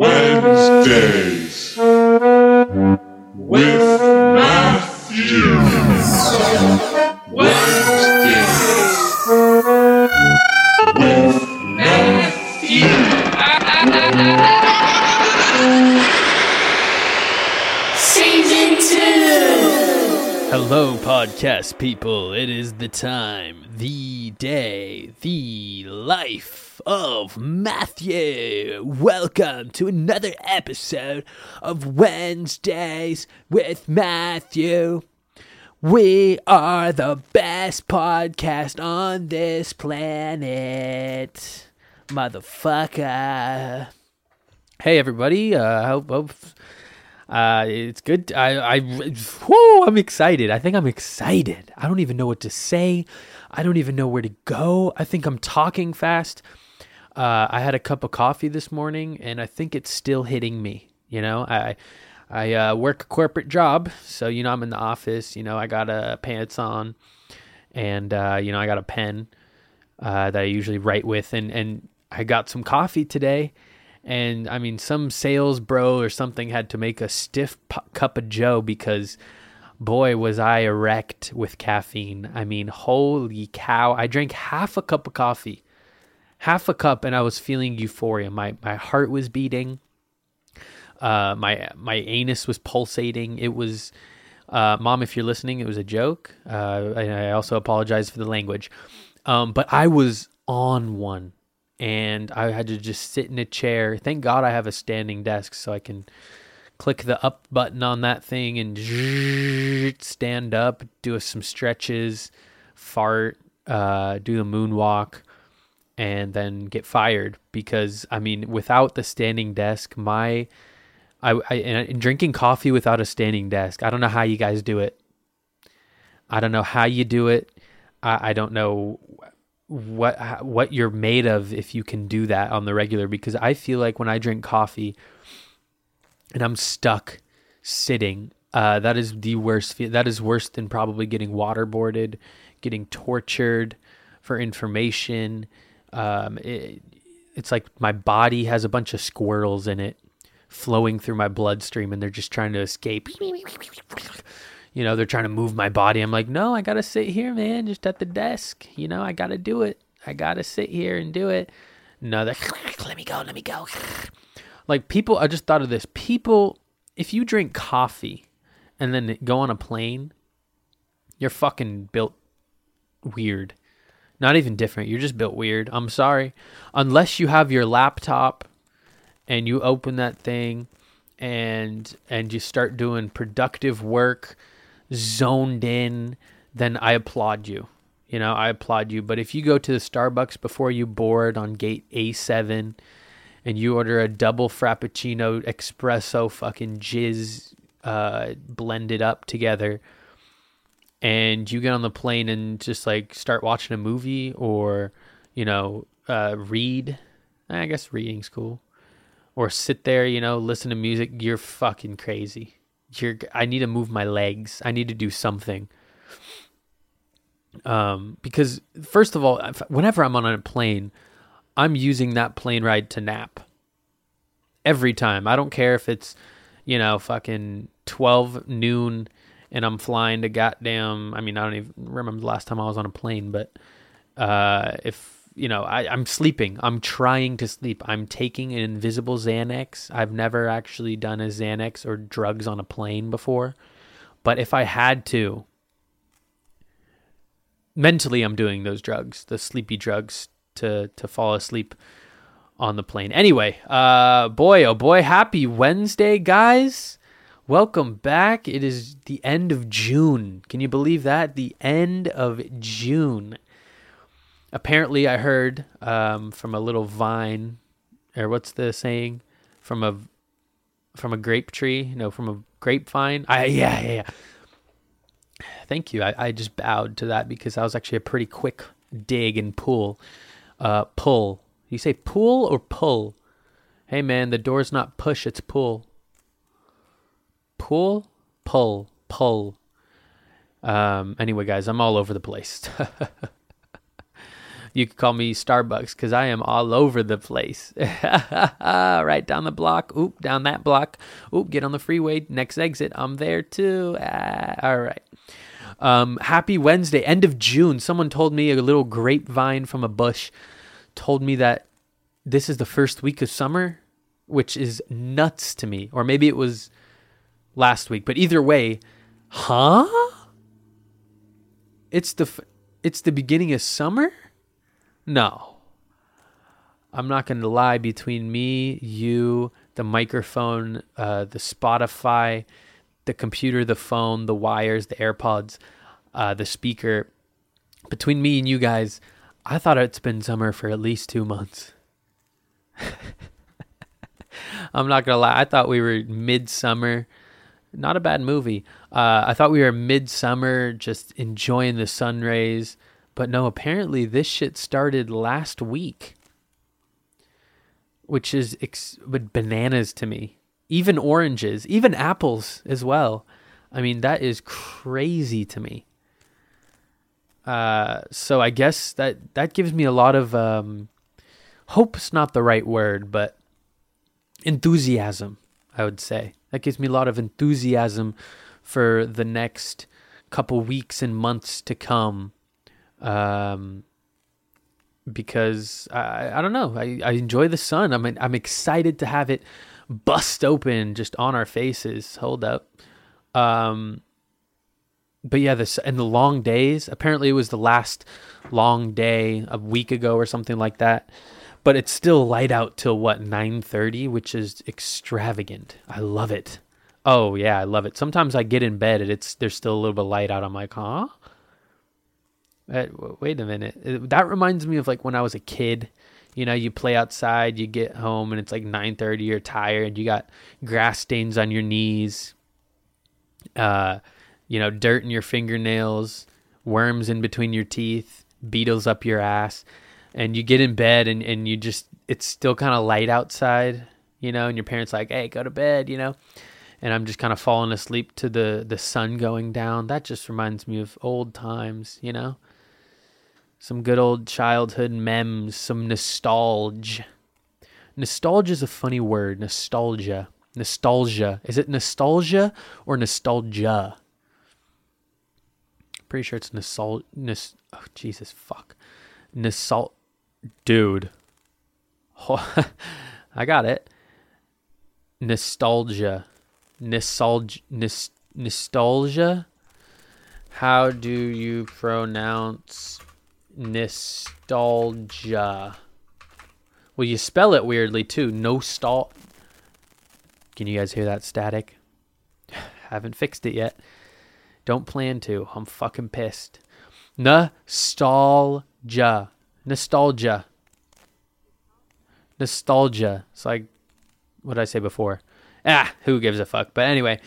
Wednesdays with Matthew. Wednesdays with Matthew. Season 2. Hello, podcast people. It is the time, the day, the life of Matthew. Welcome to another episode of Wednesdays with Matthew. We are the best podcast on this planet, motherfucker. Hey everybody, I hope it's good. I'm excited. I think I'm excited. I don't even know what to say. I don't even know where to go. I think I'm talking fast. I had a cup of coffee this morning, and I think it's still hitting me. You know, I work a corporate job, so, you know, I'm in the office. You know, I got pants on, and, you know, I got a pen that I usually write with, and I got some coffee today, and, I mean, some sales bro or something had to make a stiff cup of joe because, boy, was I erect with caffeine. I mean, holy cow. I drank half a cup of coffee. Half a cup, and I was feeling euphoria. My heart was beating. My anus was pulsating. It was, Mom, if you're listening, it was a joke. And I also apologize for the language. But I was on one, and I had to just sit in a chair. Thank God I have a standing desk, so I can click the up button on that thing and stand up, do some stretches, fart, do the moonwalk, and then get fired. Because, I mean, without the standing desk, and drinking coffee without a standing desk, I don't know how you guys do it. I don't know how you do it. I don't know what you're made of if you can do that on the regular, because I feel like when I drink coffee and I'm stuck sitting, that is the worst. That is worse than probably getting waterboarded, getting tortured for information. It's like my body has a bunch of squirrels in it flowing through my bloodstream, and they're just trying to escape. You know, they're trying to move my body. I'm like, no, I gotta sit here, man, just at the desk. You know, I gotta do it. I gotta sit here and do it. No, let me go. Like, people, I just thought of this. People, if you drink coffee and then go on a plane, you're fucking built weird. Not even different. You're just built weird. I'm sorry. Unless you have your laptop and you open that thing and you start doing productive work, zoned in, then I applaud you. You know, I applaud you. But if you go to the Starbucks before you board on gate A7 and you order a double frappuccino espresso fucking jizz blended up together, and you get on the plane and just like start watching a movie or, you know, read. I guess reading's cool. Or sit there, you know, listen to music. You're fucking crazy. I need to move my legs. I need to do something. Because first of all, whenever I'm on a plane, I'm using that plane ride to nap. Every time. I don't care if it's, you know, fucking 12 noon. And I'm flying to goddamn, I mean, I don't even remember the last time I was on a plane, but if, you know, I'm sleeping. I'm trying to sleep. I'm taking an invisible Xanax. I've never actually done a Xanax or drugs on a plane before. But if I had to, mentally I'm doing those drugs, the sleepy drugs to fall asleep on the plane. Anyway, boy, oh boy, happy Wednesday, guys. Welcome back. It is the end of June. Can you believe that? The end of June. Apparently, I heard from a little vine, or what's the saying? From a grape tree? No, from a grapevine. Yeah. Thank you. I just bowed to that because that was actually a pretty quick dig and pull. Pull. You say pull or pull? Hey, man, the door's not push, it's pull. Pull. Anyway, guys, I'm all over the place. You could call me Starbucks because I am all over the place. Right down the block. Oop, down that block. Oop, get on the freeway. Next exit. I'm there too. All right. Happy Wednesday, end of June. Someone told me, a little grapevine from a bush told me that this is the first week of summer, which is nuts to me. Or maybe it was last week, but either way, huh? It's the beginning of summer? No. I'm not going to lie. Between me, you, the microphone, the Spotify, the computer, the phone, the wires, the AirPods, the speaker, between me and you guys, I thought it's been summer for at least 2 months. I'm not going to lie. I thought we were midsummer. Not a bad movie. I thought we were midsummer, just enjoying the sun rays. But no, apparently this shit started last week, which is bananas to me. Even oranges, even apples as well. I mean, that is crazy to me. So I guess that gives me a lot of hope's not the right word, but enthusiasm, I would say. That gives me a lot of enthusiasm for the next couple weeks and months to come. Because I don't know, I enjoy the sun. I'm excited to have it bust open just on our faces. Hold up. But yeah, this and the long days. Apparently it was the last long day a week ago or something like that. But it's still light out till, 9:30, which is extravagant. I love it. Oh, yeah, I love it. Sometimes I get in bed and there's still a little bit of light out. I'm like, huh? Wait a minute. That reminds me of, when I was a kid. You know, you play outside, you get home, and it's, 9:30. You're tired. You got grass stains on your knees, dirt in your fingernails, worms in between your teeth, beetles up your ass. And you get in bed and you just, it's still kind of light outside, and your parents like, hey, go to bed, and I'm just kind of falling asleep to the sun going down. That just reminds me of old times, some good old childhood memes, some nostalgia. Nostalgia is a funny word. Nostalgia. Nostalgia. Is it nostalgia or nostalgia? Pretty sure it's nostalgia. Oh, Jesus, fuck. Nostalgia. Dude. Oh, I got it. Nostalgia. How do you pronounce nostalgia? Well, you spell it weirdly too. Nostal. Can you guys hear that static? Haven't fixed it yet. Don't plan to. I'm fucking pissed. Nostalgia. It's like, what did I say before? Who gives a fuck? But anyway,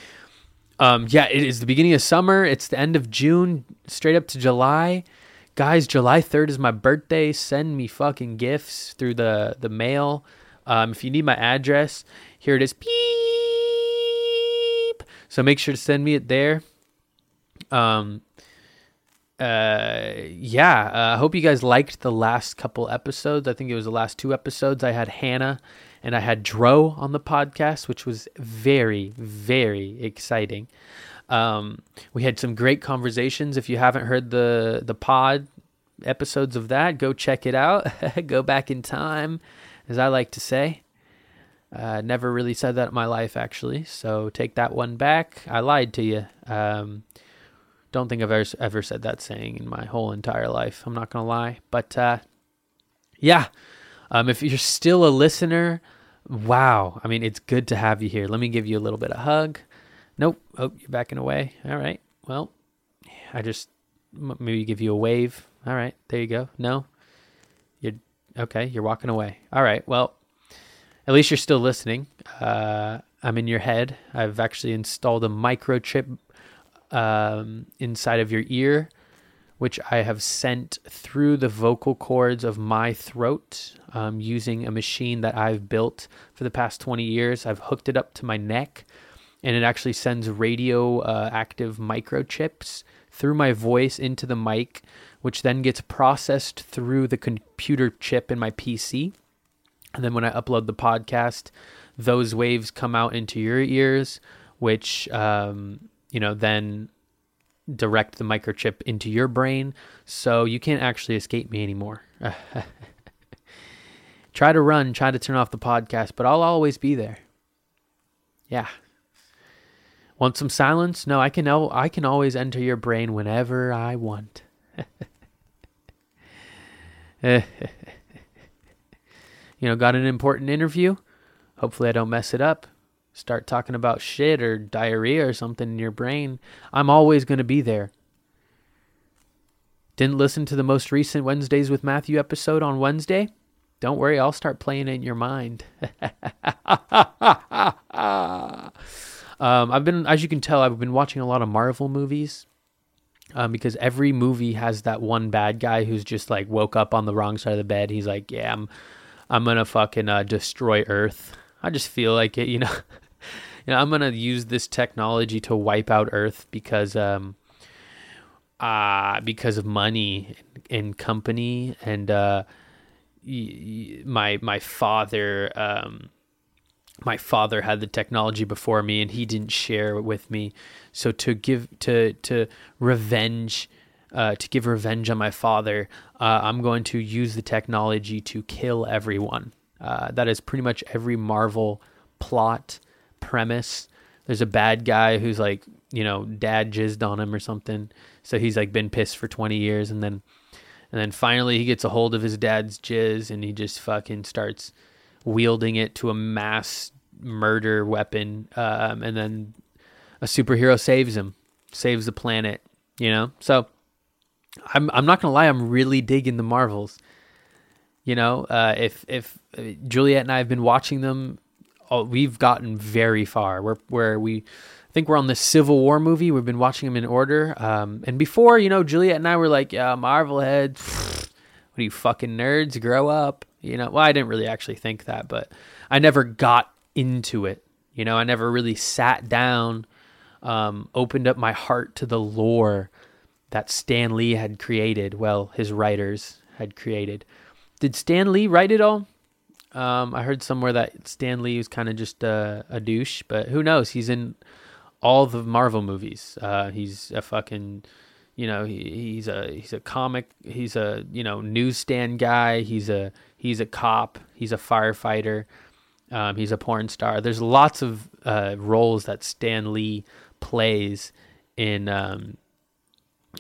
it is the beginning of summer. It's the end of June, straight up to July. Guys, July 3rd is my birthday. Send me fucking gifts through the mail. If you need my address, here it is. Beep. So make sure to send me it there. I hope you guys liked the last couple episodes. I think it was the last two episodes. I had Hannah and I had Dro on the podcast, which was very, very exciting. We had some great conversations. If you haven't heard the pod episodes of that, go check it out. Go back in time, as I like to say. Never really said that in my life, actually. So take that one back. I lied to you. Don't think I've ever said that saying in my whole entire life. I'm not going to lie. But if you're still a listener, wow. I mean, it's good to have you here. Let me give you a little bit of hug. Nope. Oh, you're backing away. All right. Well, I just maybe give you a wave. All right. There you go. No. You're walking away. All right. Well, at least you're still listening. I'm in your head. I've actually installed a microchip inside of your ear, which I have sent through the vocal cords of my throat using a machine that I've built for the past 20 years. I've hooked it up to my neck, and it actually sends radio active microchips through my voice into the mic, which then gets processed through the computer chip in my PC. And then when I upload the podcast, those waves come out into your ears, which, then direct the microchip into your brain. So you can't actually escape me anymore. Try to run, try to turn off the podcast, but I'll always be there. Yeah. Want some silence? No, I can always enter your brain whenever I want. Got an important interview? Hopefully I don't mess it up. Start talking about shit or diarrhea or something in your brain. I'm always going to be there. Didn't listen to the most recent Wednesdays with Matthew episode on Wednesday? Don't worry, I'll start playing it in your mind. As you can tell, I've been watching a lot of Marvel movies because every movie has that one bad guy who's just like woke up on the wrong side of the bed. He's like, yeah, I'm going to fucking destroy Earth. I just feel like it, I'm going to use this technology to wipe out Earth because of money and company and, my father had the technology before me and he didn't share it with me. So to give revenge on my father, I'm going to use the technology to kill everyone. That is pretty much every Marvel plot premise. There's a bad guy who's like, dad jizzed on him or something. So he's like been pissed for 20 years and then finally he gets a hold of his dad's jizz and he just fucking starts wielding it to a mass murder weapon. And then a superhero saves him, saves the planet, So I'm not going to lie, I'm really digging the Marvels. If Juliet and I have been watching them, we've gotten very far. I think we're on the Civil War movie. We've been watching them in order. And before, Juliet and I were like, yeah, Marvel heads. What are you fucking nerds? Grow up. Well, I didn't really actually think that, but I never got into it. I never really sat down, opened up my heart to the lore that Stan Lee had created. Well, his writers had created. Did Stan Lee write it all? I heard somewhere that Stan Lee was kind of just a douche, but who knows? He's in all the Marvel movies. He's a fucking, he's a comic. He's a, newsstand guy. He's a cop. He's a firefighter. He's a porn star. There's lots of roles that Stan Lee plays in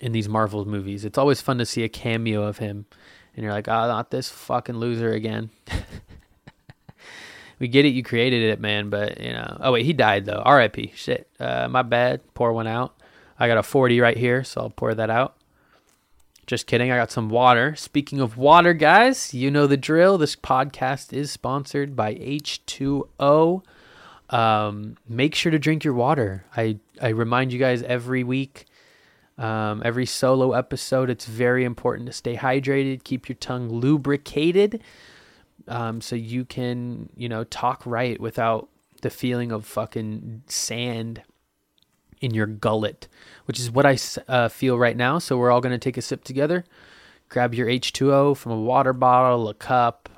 these Marvel movies. It's always fun to see a cameo of him. And you're like, oh, not this fucking loser again. We get it. You created it, man. But, oh, wait, he died, though. R.I.P. Shit. My bad. Pour one out. I got a 40 right here, so I'll pour that out. Just kidding. I got some water. Speaking of water, guys, you know the drill. This podcast is sponsored by H2O. Make sure to drink your water. I remind you guys every week. Every solo episode, it's very important to stay hydrated, keep your tongue lubricated, so you can, talk right without the feeling of fucking sand in your gullet, which is what I feel right now. So we're all going to take a sip together, grab your H2O from a water bottle, a cup,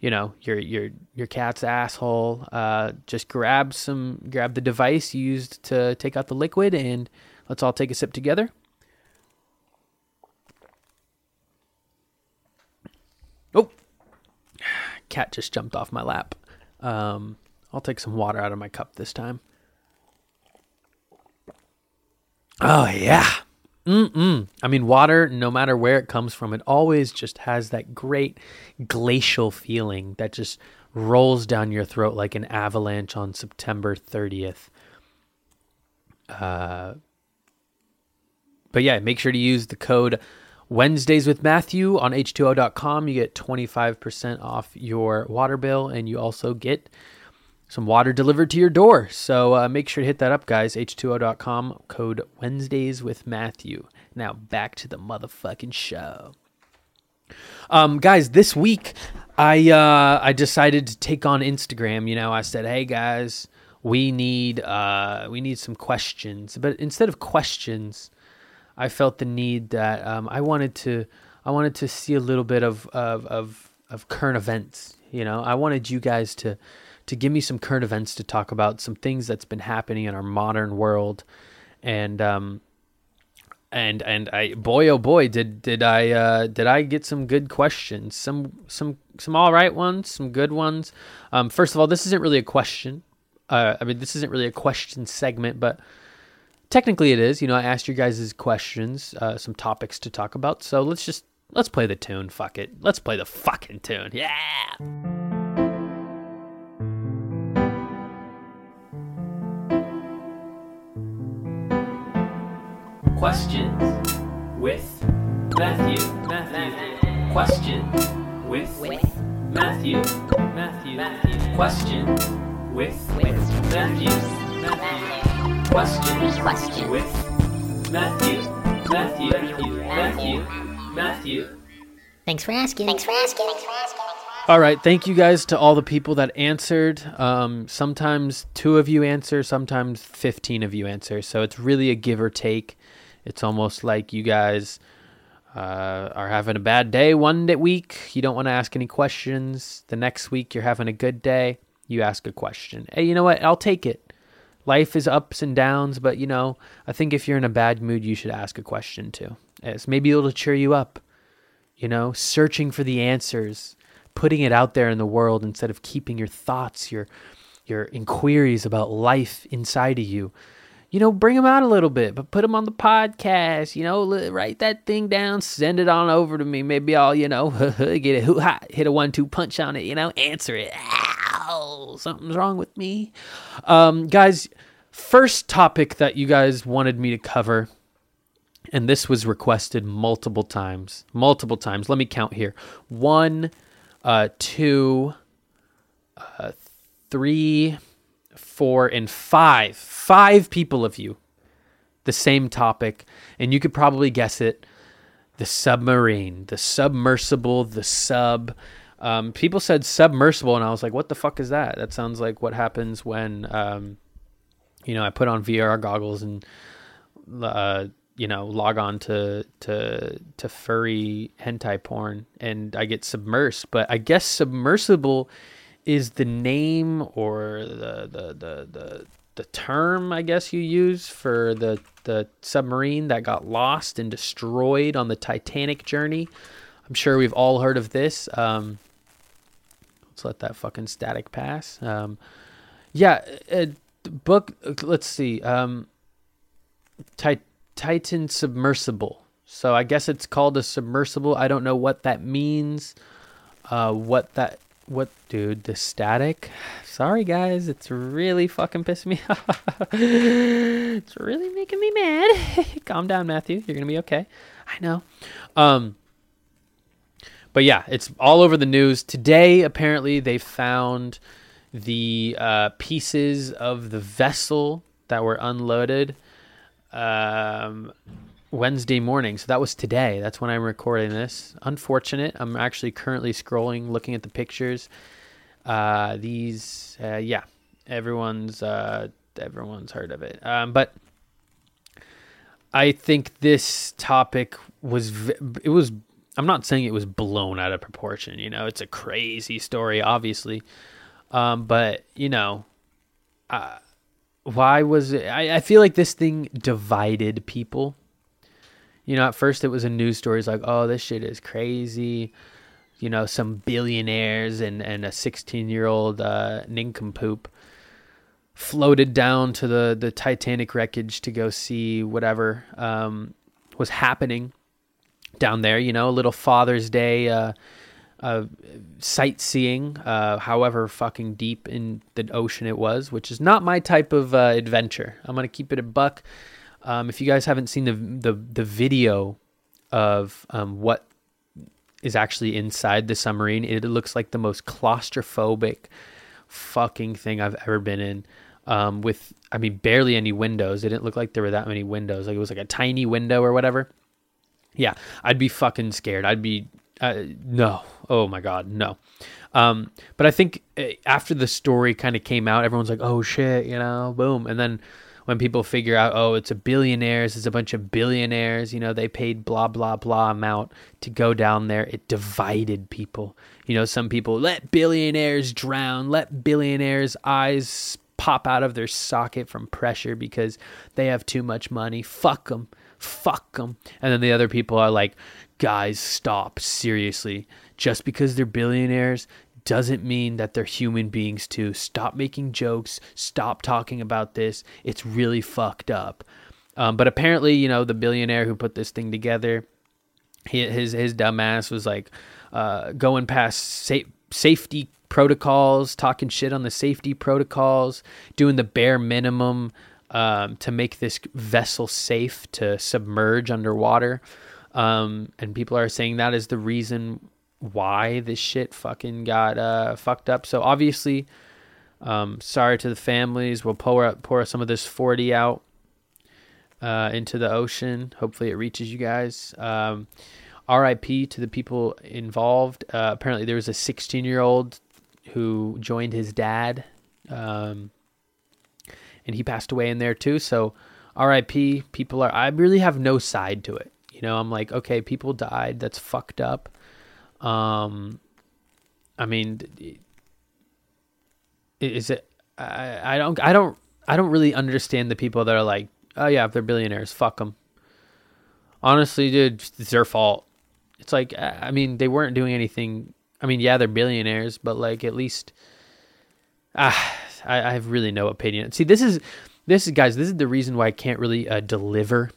your cat's asshole, just grab the device you used to take out the liquid and let's all take a sip together. Oh, cat just jumped off my lap. I'll take some water out of my cup this time. Oh, yeah. I mean, water, no matter where it comes from, it always just has that great glacial feeling that just rolls down your throat like an avalanche on September 30th. But yeah, make sure to use the code Wednesdays with Matthew on h2o.com. You get 25% off your water bill, and you also get some water delivered to your door. So make sure to hit that up, guys. h2o.com, code Wednesdays with Matthew. Now back to the motherfucking show. Guys, this week I decided to take on Instagram. I said, hey guys, we need some questions. But instead of questions, I felt the need that I wanted to see a little bit of current events. You know, I wanted you guys to give me some current events to talk about, some things that's been happening in our modern world, and I, boy oh boy, did I get some good questions, some all right ones, some good ones. First of all, this isn't really a question. This isn't really a question segment, but technically it is. You know, I asked you guys' questions, some topics to talk about. So let's play the tune. Fuck it. Let's play the fucking tune. Yeah. Questions with Matthew. Questions with Matthew. Questions with Matthew. Questions with Matthew. Thanks for asking. All right, thank you guys to all the people that answered. Sometimes 2 of you answer, sometimes 15 of you answer. So it's really a give or take. It's almost like you guys are having a bad day one week. You don't want to ask any questions. The next week, you're having a good day. You ask a question. Hey, you know what? I'll take it. Life is ups and downs, but, you know, I think if you're in a bad mood, you should ask a question too. Yes, maybe it'll cheer you up, you know, searching for the answers, putting it out there in the world instead of keeping your thoughts, your inquiries about life inside of you. You know, bring them out a little bit, but put them on the podcast, you know, write that thing down, send it on over to me. Maybe I'll, you know, get a hoo-ha, hit a 1-2 punch on it, you know, answer it. Ow, something's wrong with me. Guys, first topic that you guys wanted me to cover, and this was requested multiple times. Let me count here. 1, 2, 3... 4 and 5. 5 people of you, the same topic, and you could probably guess it: the submarine, the submersible, the sub. People said submersible, and I was like, "What the fuck is that? That sounds like what happens when, you know, I put on VR goggles and, you know, log on to furry hentai porn, and I get submersed." But I guess submersible is the name or the term, I guess, you use for the submarine that got lost and destroyed on the Titanic journey. I'm sure we've all heard of this. Let's let that fucking static pass. Let's see. Titan submersible. So I guess it's called a submersible. I don't know what that means. Dude, the static? Sorry, guys. It's really fucking pissing me off. It's really making me mad. Calm down, Matthew. You're going to be okay. I know. But yeah, it's all over the news. Today, apparently, they found the pieces of the vessel that were unloaded Wednesday morning. So that was today. That's when I'm recording this. Unfortunate. I'm actually currently scrolling, looking at the pictures. Everyone's heard of it. But I think this topic was, I'm not saying it was blown out of proportion. You know, it's a crazy story, obviously. But you know, why was it? I feel like this thing divided people. You know, at first it was a news story. It's like, oh, this shit is crazy. You know, some billionaires and a 16-year-old nincompoop floated down to the Titanic wreckage to go see whatever was happening down there. You know, a little Father's Day sightseeing, however fucking deep in the ocean it was, which is not my type of adventure. I'm going to keep it a buck. If you guys haven't seen the video of what is actually inside the submarine, it looks like the most claustrophobic fucking thing I've ever been in. Barely any windows. It didn't look like there were that many windows. Like it was like a tiny window or whatever. Yeah, I'd be fucking scared. I'd be, no. Oh my God, no. But I think after the story kind of came out, everyone's like, oh shit, you know, boom. And then when people figure out, oh, it's a bunch of billionaires, you know, they paid blah, blah, blah amount to go down there. It divided people. You know, some people let billionaires drown, let billionaires' eyes pop out of their socket from pressure because they have too much money. Fuck them. Fuck them. And then the other people are like, guys, stop. Seriously. Just because they're billionaires doesn't mean that they're human beings too. Stop making jokes. Stop talking about this. It's really fucked up. But apparently, you know, the billionaire who put this thing together, his dumbass was like going past safety protocols, talking shit on the safety protocols, doing the bare minimum to make this vessel safe to submerge underwater. And people are saying that is the reason why this shit fucking got fucked up. So obviously, sorry to the families. We'll pour some of this 40 out into the ocean. Hopefully it reaches you guys. RIP to the people involved. Apparently there was a 16-year-old who joined his dad, and he passed away in there too. So RIP, I really have no side to it. You know, I'm like, okay, people died. That's fucked up. I mean, is it, I don't really understand the people that are like, oh yeah, if they're billionaires, fuck them. Honestly, dude, it's their fault. It's like, I mean, they weren't doing anything. I mean, yeah, they're billionaires, but like, at least, I have really no opinion. See, this is the reason why I can't really deliver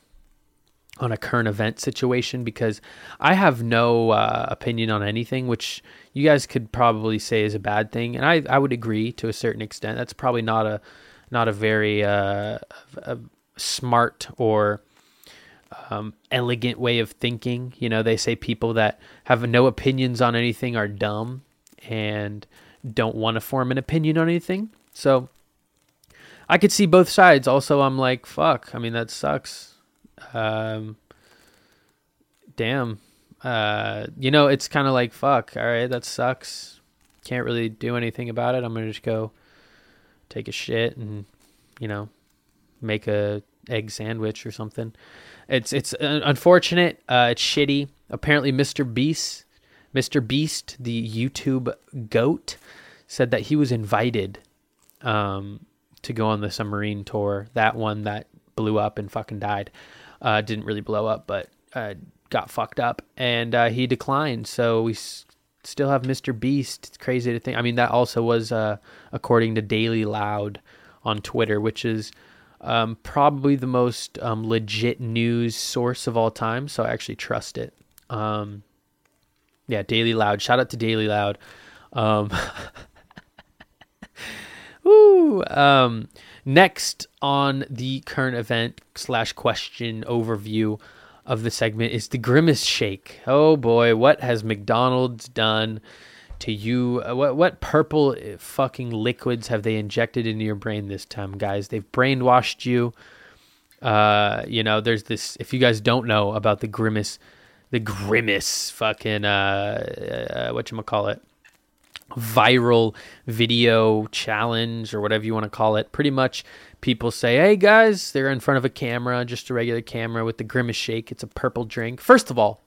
on a current event situation, because I have no opinion on anything, which you guys could probably say is a bad thing. And I would agree to a certain extent. That's probably not a very smart or elegant way of thinking. You know, they say people that have no opinions on anything are dumb and don't want to form an opinion on anything. So I could see both sides. Also, I'm like, fuck, I mean, that sucks. Damn. You know, it's kind of like, fuck, all right, that sucks. Can't really do anything about it. I'm going to just go take a shit and, you know, make a egg sandwich or something. It's unfortunate. It's shitty. Apparently Mr. Beast, the YouTube goat, said that he was invited, to go on the submarine tour. That one that blew up and fucking died. Didn't really blow up, but got fucked up, and he declined. So we still have Mr. Beast. It's crazy to think. I mean, that also was according to Daily Loud on Twitter, which is probably the most legit news source of all time. So I actually trust it. Yeah, Daily Loud. Shout out to Daily Loud. Woo. Next on the current event / question overview of the segment is the Grimace Shake. Oh boy, what has McDonald's done to you? What purple fucking liquids have they injected into your brain this time, guys? They've brainwashed you. You know, there's this, if you guys don't know about the Grimace fucking, whatchamacallit, viral video challenge or whatever you want to call it. Pretty much people say, hey guys, they're in front of a camera, just a regular camera with the Grimace Shake. It's a purple drink. First of all,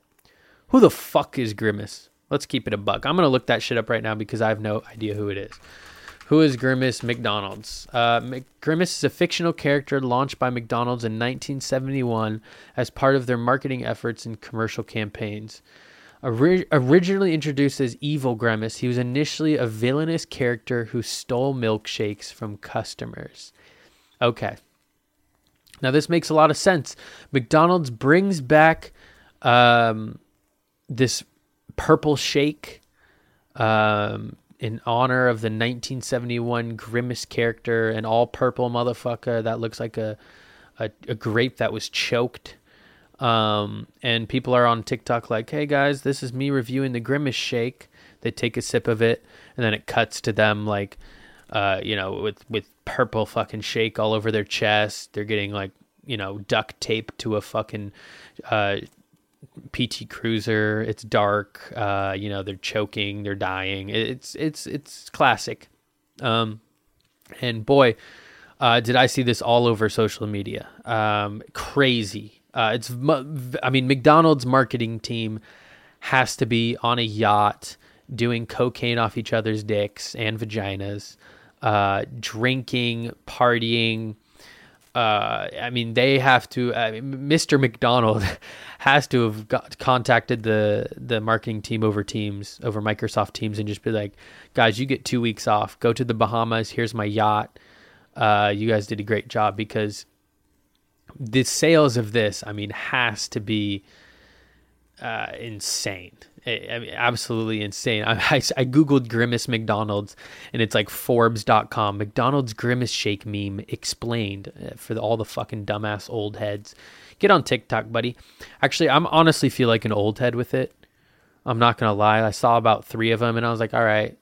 who the fuck is Grimace? Let's keep it a buck. I'm going to look that shit up right now because I have no idea who it is. Who is Grimace McDonald's? Grimace is a fictional character launched by McDonald's in 1971 as part of their marketing efforts and commercial campaigns. Originally introduced as Evil Grimace, he was initially a villainous character who stole milkshakes from customers. Okay. Now this makes a lot of sense. McDonald's brings back this purple shake in honor of the 1971 Grimace character, an all-purple motherfucker that looks like a grape that was choked. And people are on TikTok like, hey guys, this is me reviewing the Grimace Shake. They take a sip of it and then it cuts to them like, you know, with purple fucking shake all over their chest. They're getting like, you know, duct taped to a fucking, PT Cruiser. It's dark. You know, they're choking, they're dying. It's classic. And boy, did I see this all over social media. Crazy. McDonald's marketing team has to be on a yacht doing cocaine off each other's dicks and vaginas, drinking, partying. They have to. Mr. McDonald has to have contacted the marketing team over Microsoft Teams, and just be like, "Guys, you get 2 weeks off. Go to the Bahamas. Here's my yacht. You guys did a great job," because the sales of this, has to be insane. Absolutely insane. I Googled Grimace McDonald's, and it's like Forbes.com. McDonald's Grimace Shake meme explained for all the fucking dumbass old heads. Get on TikTok, buddy. Actually, I'm honestly feel like an old head with it. I'm not going to lie. I saw about 3 of them, and I was like, all right,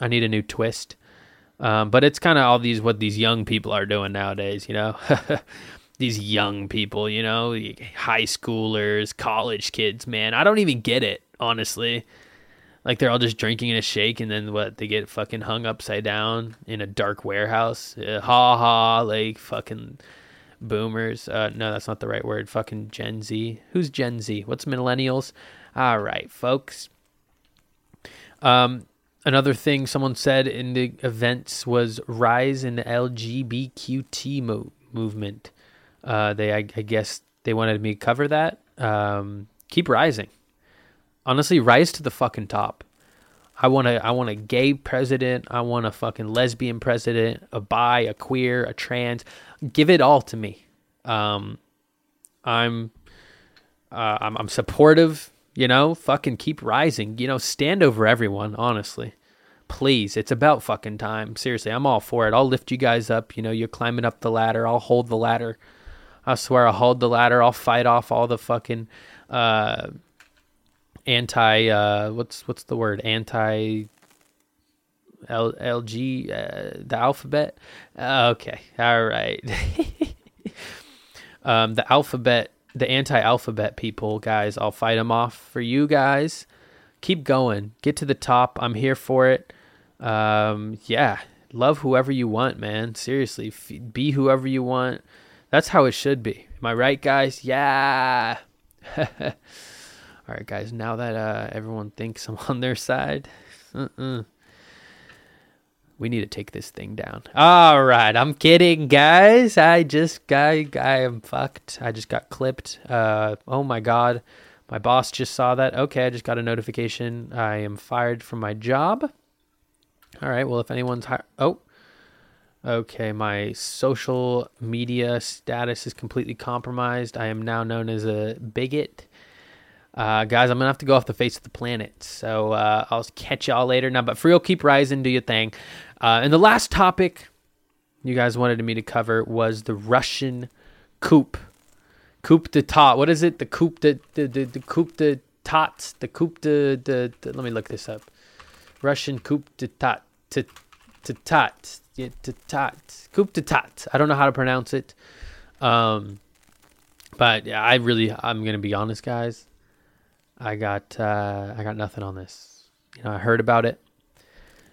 I need a new twist. But it's kind of what these young people are doing nowadays, you know? These young people, you know, high schoolers, college kids, man. I don't even get it, honestly. Like, they're all just drinking in a shake, and then what? They get fucking hung upside down in a dark warehouse. Ha ha, like fucking boomers. No, that's not the right word. Fucking Gen Z. Who's Gen Z? What's millennials? All right, folks. Another thing someone said in the events was rise in the LGBTQT movement. I guess they wanted me to cover that. Keep rising. Honestly, rise to the fucking top. I want a gay president. I want a fucking lesbian president, a bi, a queer, a trans. Give it all to me. I'm supportive, you know, fucking keep rising, you know, stand over everyone, honestly. Please, it's about fucking time. Seriously, I'm all for it. I'll lift you guys up. You know, you're climbing up the ladder. I'll hold the ladder. I swear I'll hold the ladder. I'll fight off all the fucking what's the word? Anti-LG, the alphabet? Okay, all right. The anti-alphabet people, guys, I'll fight them off for you guys. Keep going. Get to the top. I'm here for it. Yeah, love whoever you want, man. Seriously, be whoever you want. That's how it should be. Am I right, guys? Yeah. All right, guys. Now that everyone thinks I'm on their side, we need to take this thing down. All right. I'm kidding, guys. I am fucked. I just got clipped. Oh, my God. My boss just saw that. Okay, I just got a notification. I am fired from my job. All right. Well, if anyone's hired... Oh. Okay, my social media status is completely compromised. I am now known as a bigot. Guys, I'm going to have to go off the face of the planet. So I'll catch y'all later. Now, but for real, keep rising, do your thing. And the last topic you guys wanted me to cover was the Russian coup. Coup d'etat. What is it? The coup d'etat. The coup d'etat. Let me look this up. Russian coup d'etat. Coup d'etat. I don't know how to pronounce it, but I'm gonna be honest, guys. I got nothing on this. You know, I heard about it,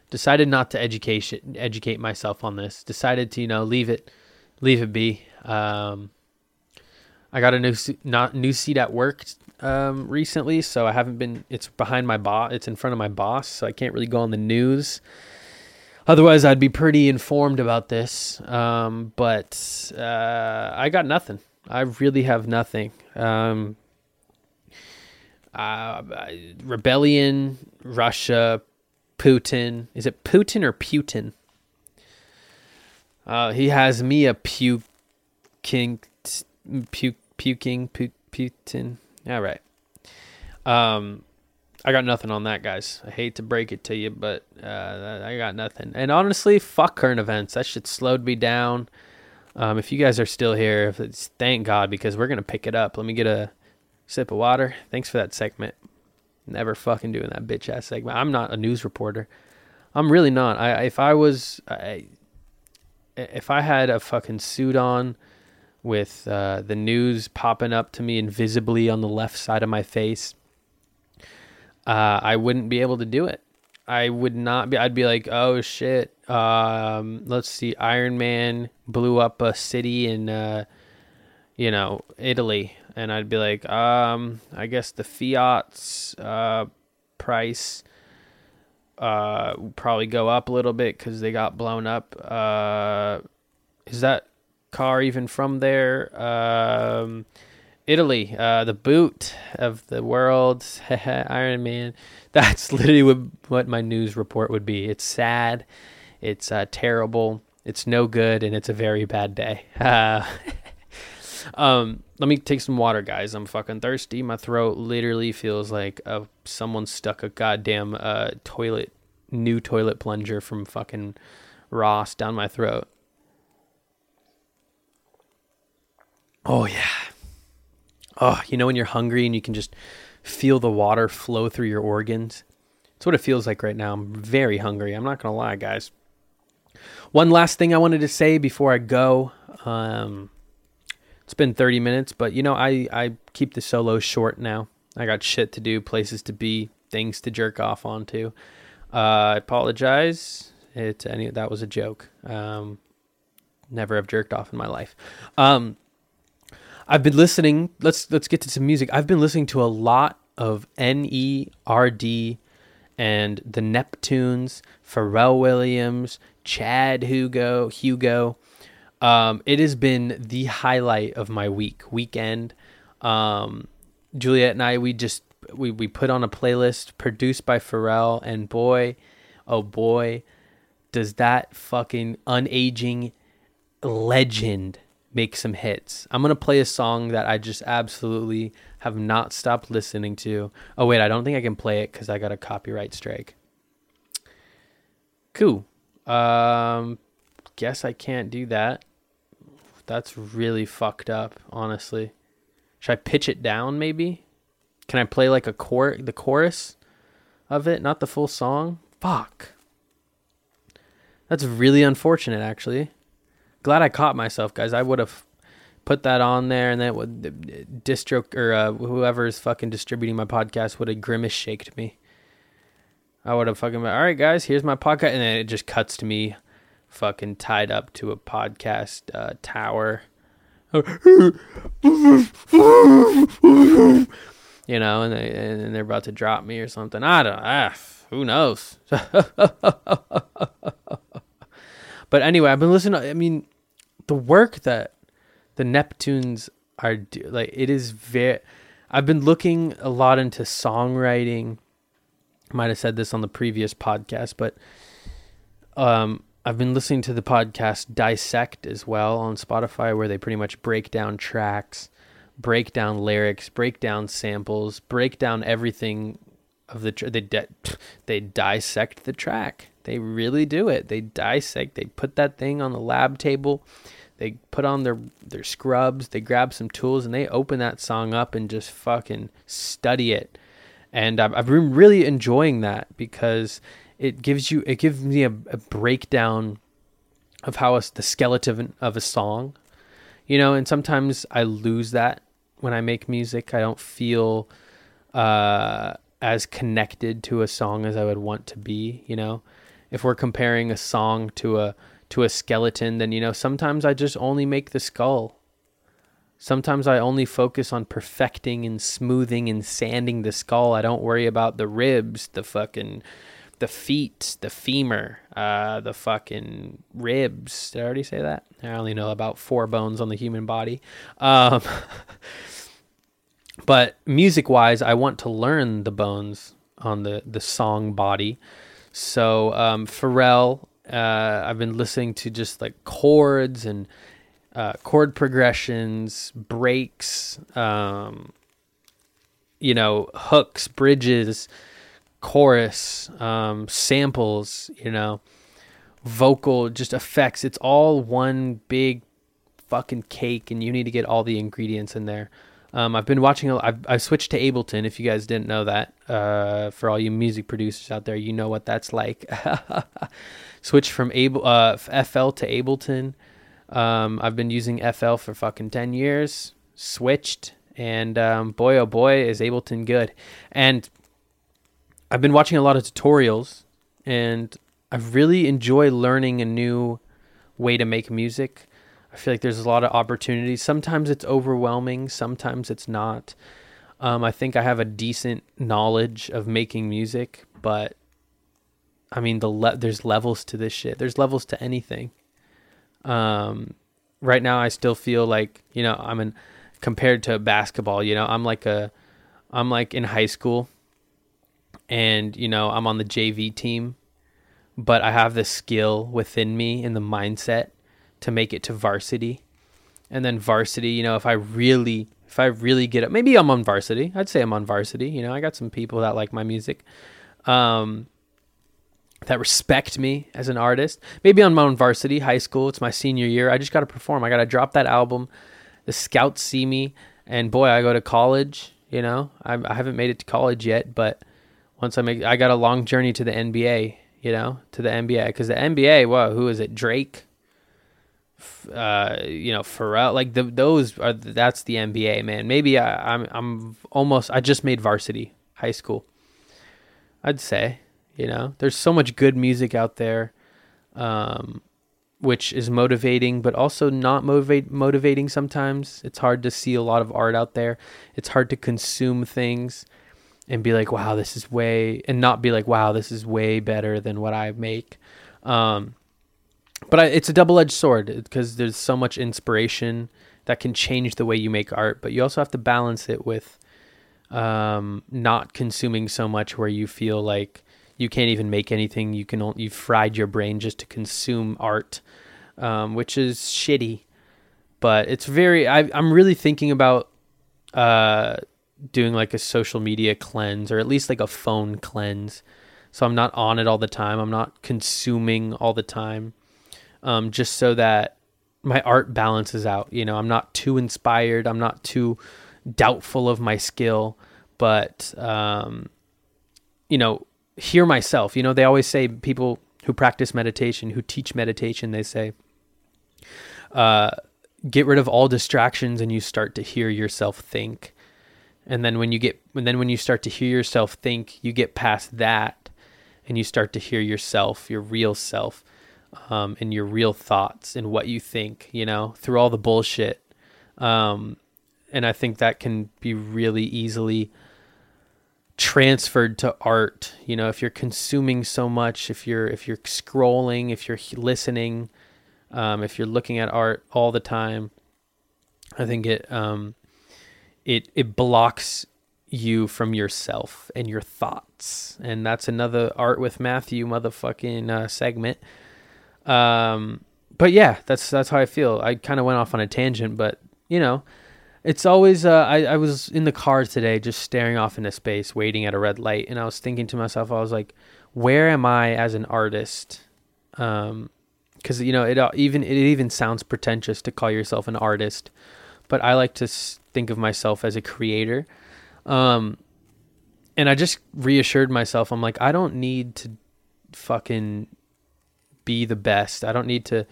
decided not to educate myself on this. Decided to leave it be. I got a new seat at work recently, so I haven't been. It's behind my boss. It's in front of my boss, so I can't really go on the news. Otherwise, I'd be pretty informed about this, but I got nothing. I really have nothing. Rebellion, Russia, Putin. Is it Putin or Putin? He has me a puking Putin. All right. I got nothing on that, guys. I hate to break it to you, but I got nothing. And honestly, fuck current events. That shit slowed me down. If you guys are still here, thank God, because we're going to pick it up. Let me get a sip of water. Thanks for that segment. Never fucking doing that bitch-ass segment. I'm not a news reporter. I'm really not. If I had a fucking suit on with the news popping up to me invisibly on the left side of my face, I wouldn't be able to do it. I would not be. I'd be like, oh shit. Let's see. Iron Man blew up a city in, Italy. And I'd be like, I guess the Fiat's price probably go up a little bit because they got blown up. Is that car even from there? Italy, the boot of the world, Iron Man. That's literally what my news report would be. It's sad, it's terrible, it's no good, and it's a very bad day. Let me take some water, guys. I'm fucking thirsty. My throat literally feels like someone stuck a goddamn toilet plunger from fucking Ross down my throat. Oh yeah. Oh, you know when you're hungry and you can just feel the water flow through your organs? That's what it feels like right now. I'm very hungry. I'm not going to lie, guys. One last thing I wanted to say before I go. It's been 30 minutes, but I keep the solo short now. I got shit to do, places to be, things to jerk off onto. I apologize. That was a joke. Never have jerked off in my life. I've been listening. Let's get to some music. I've been listening to a lot of N.E.R.D. and the Neptunes, Pharrell Williams, Chad Hugo. It has been the highlight of my weekend. Juliet and I, we put on a playlist produced by Pharrell, and boy, oh boy, does that fucking unaging legend make some hits. I'm going to play a song that I just absolutely have not stopped listening to. Oh, wait, I don't think I can play it because I got a copyright strike. Cool. Guess I can't do that. That's really fucked up, honestly. Should I pitch it down, maybe? Can I play like the chorus of it, not the full song? Fuck. That's really unfortunate, actually. Glad I caught myself, guys. I would have put that on there, and then whoever is fucking distributing my podcast would have Grimace shaked me. I would have fucking been, all right, guys, here's my podcast, and then it just cuts to me fucking tied up to a podcast tower, and they're about to drop me or something. I don't know. Who knows? But anyway, I've been listening. I mean, the work that the Neptunes are doing, like, it is very... I've been looking a lot into songwriting. I might have said this on the previous podcast, but I've been listening to the podcast Dissect as well on Spotify, where they pretty much break down tracks, break down lyrics, break down samples, break down everything of the... they dissect the track. They really do it. They dissect. They put that thing on the lab table. They put on their scrubs. They grab some tools, and they open that song up and just fucking study it. And I've been really enjoying that because it gives me a breakdown of how the skeleton of a song, and sometimes I lose that when I make music. I don't feel as connected to a song as I would want to be, If we're comparing a song to a skeleton, then sometimes I just only make the skull. Sometimes I only focus on perfecting and smoothing and sanding the skull. I don't worry about the ribs, the feet, the femur, the fucking ribs. Did I already say that? I only know about 4 bones on the human body. But music-wise, I want to learn the bones on the song body. So Pharrell, I've been listening to just like chords and chord progressions, breaks, hooks, bridges, chorus, samples, vocal, just effects. It's all one big fucking cake, and you need to get all the ingredients in there. I've been watching. I've switched to Ableton. If you guys didn't know that, for all you music producers out there, you know what that's like. Switch from FL to Ableton. I've been using FL for fucking 10 years, switched, and boy, oh boy, is Ableton good. And I've been watching a lot of tutorials, and I really enjoy learning a new way to make music. I feel like there's a lot of opportunities. Sometimes it's overwhelming, sometimes it's not. I think I have a decent knowledge of making music, but I mean, there's levels to this shit. There's levels to anything. Right now I still feel like, you know, compared to basketball, you know, I'm like in high school and, you know, I'm on the JV team, but I have the skill within me and the mindset to make it to varsity. And then varsity, you know, if I really get up, maybe I'm on varsity. I'd say I'm on varsity. You know, I got some people that like my music, that respect me as an artist. Maybe on my own varsity, high school, it's my senior year. I just got to perform. I got to drop that album. The scouts see me, and boy, I go to college. You know, I haven't made it to college yet, but once I got a long journey to the NBA, you know, to the NBA. Because the NBA, whoa, who is it? Drake, you know, Pharrell, like that's the NBA, man. Maybe I'm almost, I just made varsity high school, I'd say. You know, there's so much good music out there, which is motivating, but also not motivating sometimes. It's hard to see a lot of art out there. It's hard to consume things and be like, wow, this is way, and not be like, wow, this is way better than what I make. But it's a double-edged sword because there's so much inspiration that can change the way you make art, but you also have to balance it with not consuming so much where you feel like you can't even make anything. You've fried your brain just to consume art, which is shitty. But it's very, I'm really thinking about doing like a social media cleanse, or at least like a phone cleanse. So I'm not on it all the time. I'm not consuming all the time, just so that my art balances out. You know, I'm not too inspired. I'm not too doubtful of my skill, but, you know, hear myself. You know, they always say, people who practice meditation, who teach meditation, they say, get rid of all distractions and you start to hear yourself think. And then when you start to hear yourself think, you get past that and you start to hear yourself, your real self, and your real thoughts and what you think, you know, through all the bullshit. And I think that can be really easily transferred to art. You know, if you're consuming so much, if you're scrolling, if you're listening, if you're looking at art all the time, I think it blocks you from yourself and your thoughts. And that's another Art with Matthew motherfucking segment. But yeah, that's how I feel. I kind of went off on a tangent, but you know, it's always, I was in the car today just staring off into space, waiting at a red light, and I was thinking to myself, I was like, where am I as an artist? Because, you know, it even sounds pretentious to call yourself an artist, but I like to think of myself as a creator. And I just reassured myself, I'm like, I don't need to fucking be the best. I don't need to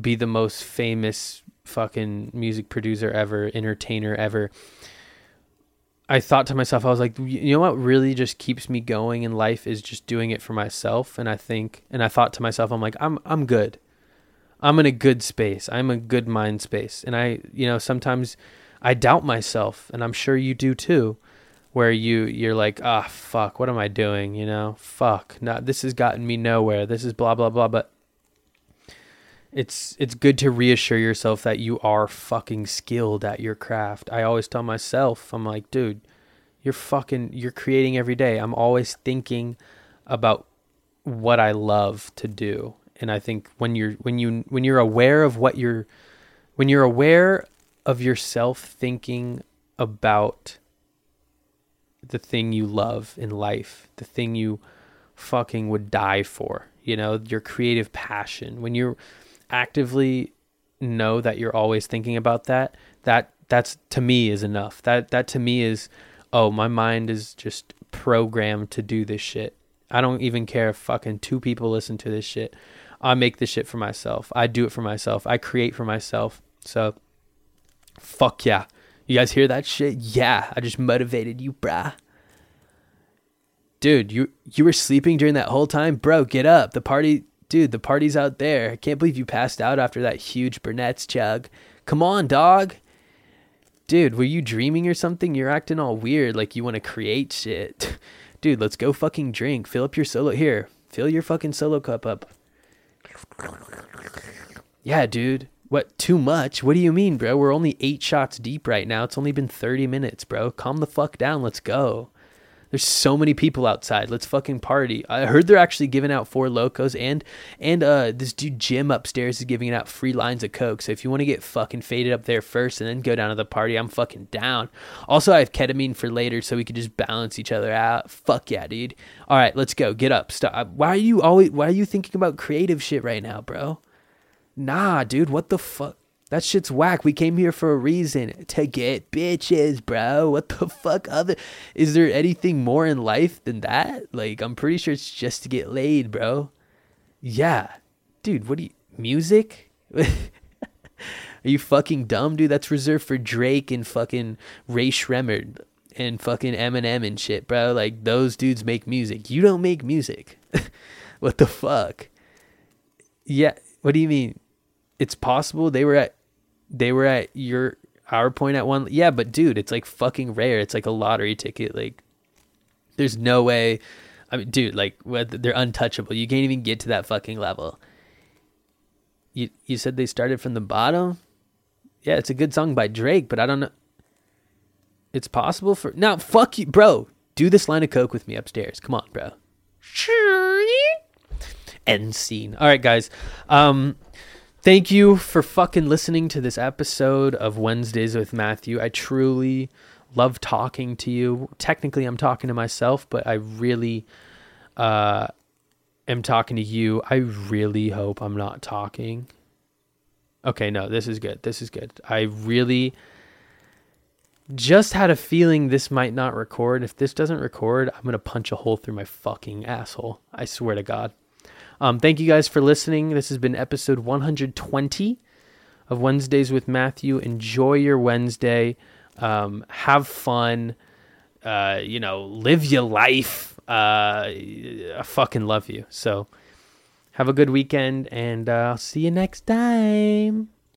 be the most famous fucking music producer ever, entertainer ever. I thought to myself, I was like, you know what really just keeps me going in life is just doing it for myself. And I thought to myself, I'm like, I'm good. I'm in a good space. I'm a good mind space. And I, you know, sometimes I doubt myself, and I'm sure you do too, where you're like, ah, fuck, what am I doing? You know, fuck, no, this has gotten me nowhere. This is blah, blah, blah. But it's good to reassure yourself that you are fucking skilled at your craft. I always tell myself, I'm like, dude, you're creating every day. I'm always thinking about what I love to do. And I think when you're aware of yourself thinking about the thing you love in life, the thing you fucking would die for, you know, your creative passion, when you're actively know that you're always thinking about that's to me is enough. That to me is, oh, my mind is just programmed to do this shit. I don't even care if fucking two people listen to this shit. I make this shit for myself. I do it for myself. I create for myself. So fuck yeah. You guys hear that shit? Yeah. I just motivated you, brah. Dude, you were sleeping during that whole time? Bro, get up. The party's out there. I can't believe you passed out after that huge Burnett's chug. Come on, dog. Dude, were you dreaming or something? You're acting all weird like you want to create shit. Dude, let's go fucking drink. Fill up your solo. Here, fill your fucking solo cup up. Yeah, dude. What? Too much? What do you mean, bro? We're only 8 shots deep right now. It's only been 30 minutes, bro. Calm the fuck down. Let's go. There's so many people outside. Let's fucking party. I heard they're actually giving out 4 Locos and this dude Jim upstairs is giving out free lines of Coke. So if you want to get fucking faded up there first and then go down to the party, I'm fucking down. Also, I have ketamine for later so we can just balance each other out. Fuck yeah, dude. All right, let's go. Get up. Stop. Why are you thinking about creative shit right now, bro? Nah, dude, what the fuck? That shit's whack. We came here for a reason. To get bitches, bro. What the fuck? Is there anything more in life than that? Like, I'm pretty sure it's just to get laid, bro. Yeah. Dude, music? Are you fucking dumb, dude? That's reserved for Drake and fucking Ray Sremmurd and fucking Eminem and shit, bro. Like, those dudes make music. You don't make music. What the fuck? Yeah. What do you mean? It's possible they were at our point at one. Yeah, but dude, it's like fucking rare. It's like a lottery ticket. Like, there's no way. I mean, dude, like, they're untouchable. You can't even get to that fucking level. You said they started from the bottom. Yeah, it's a good song by Drake, but I don't know. It's possible for now. Fuck you, bro. Do this line of coke with me upstairs. Come on, bro. End scene. All right, guys. Thank you for fucking listening to this episode of Wednesdays with Matthew. I truly love talking to you. Technically, I'm talking to myself, but I really am talking to you. I really hope I'm not talking. Okay, no, this is good. This is good. I really just had a feeling this might not record. If this doesn't record, I'm going to punch a hole through my fucking asshole. I swear to God. Thank you guys for listening. This has been episode 120 of Wednesdays with Matthew. Enjoy your Wednesday. Have fun. Live your life. I fucking love you. So have a good weekend, and I'll see you next time.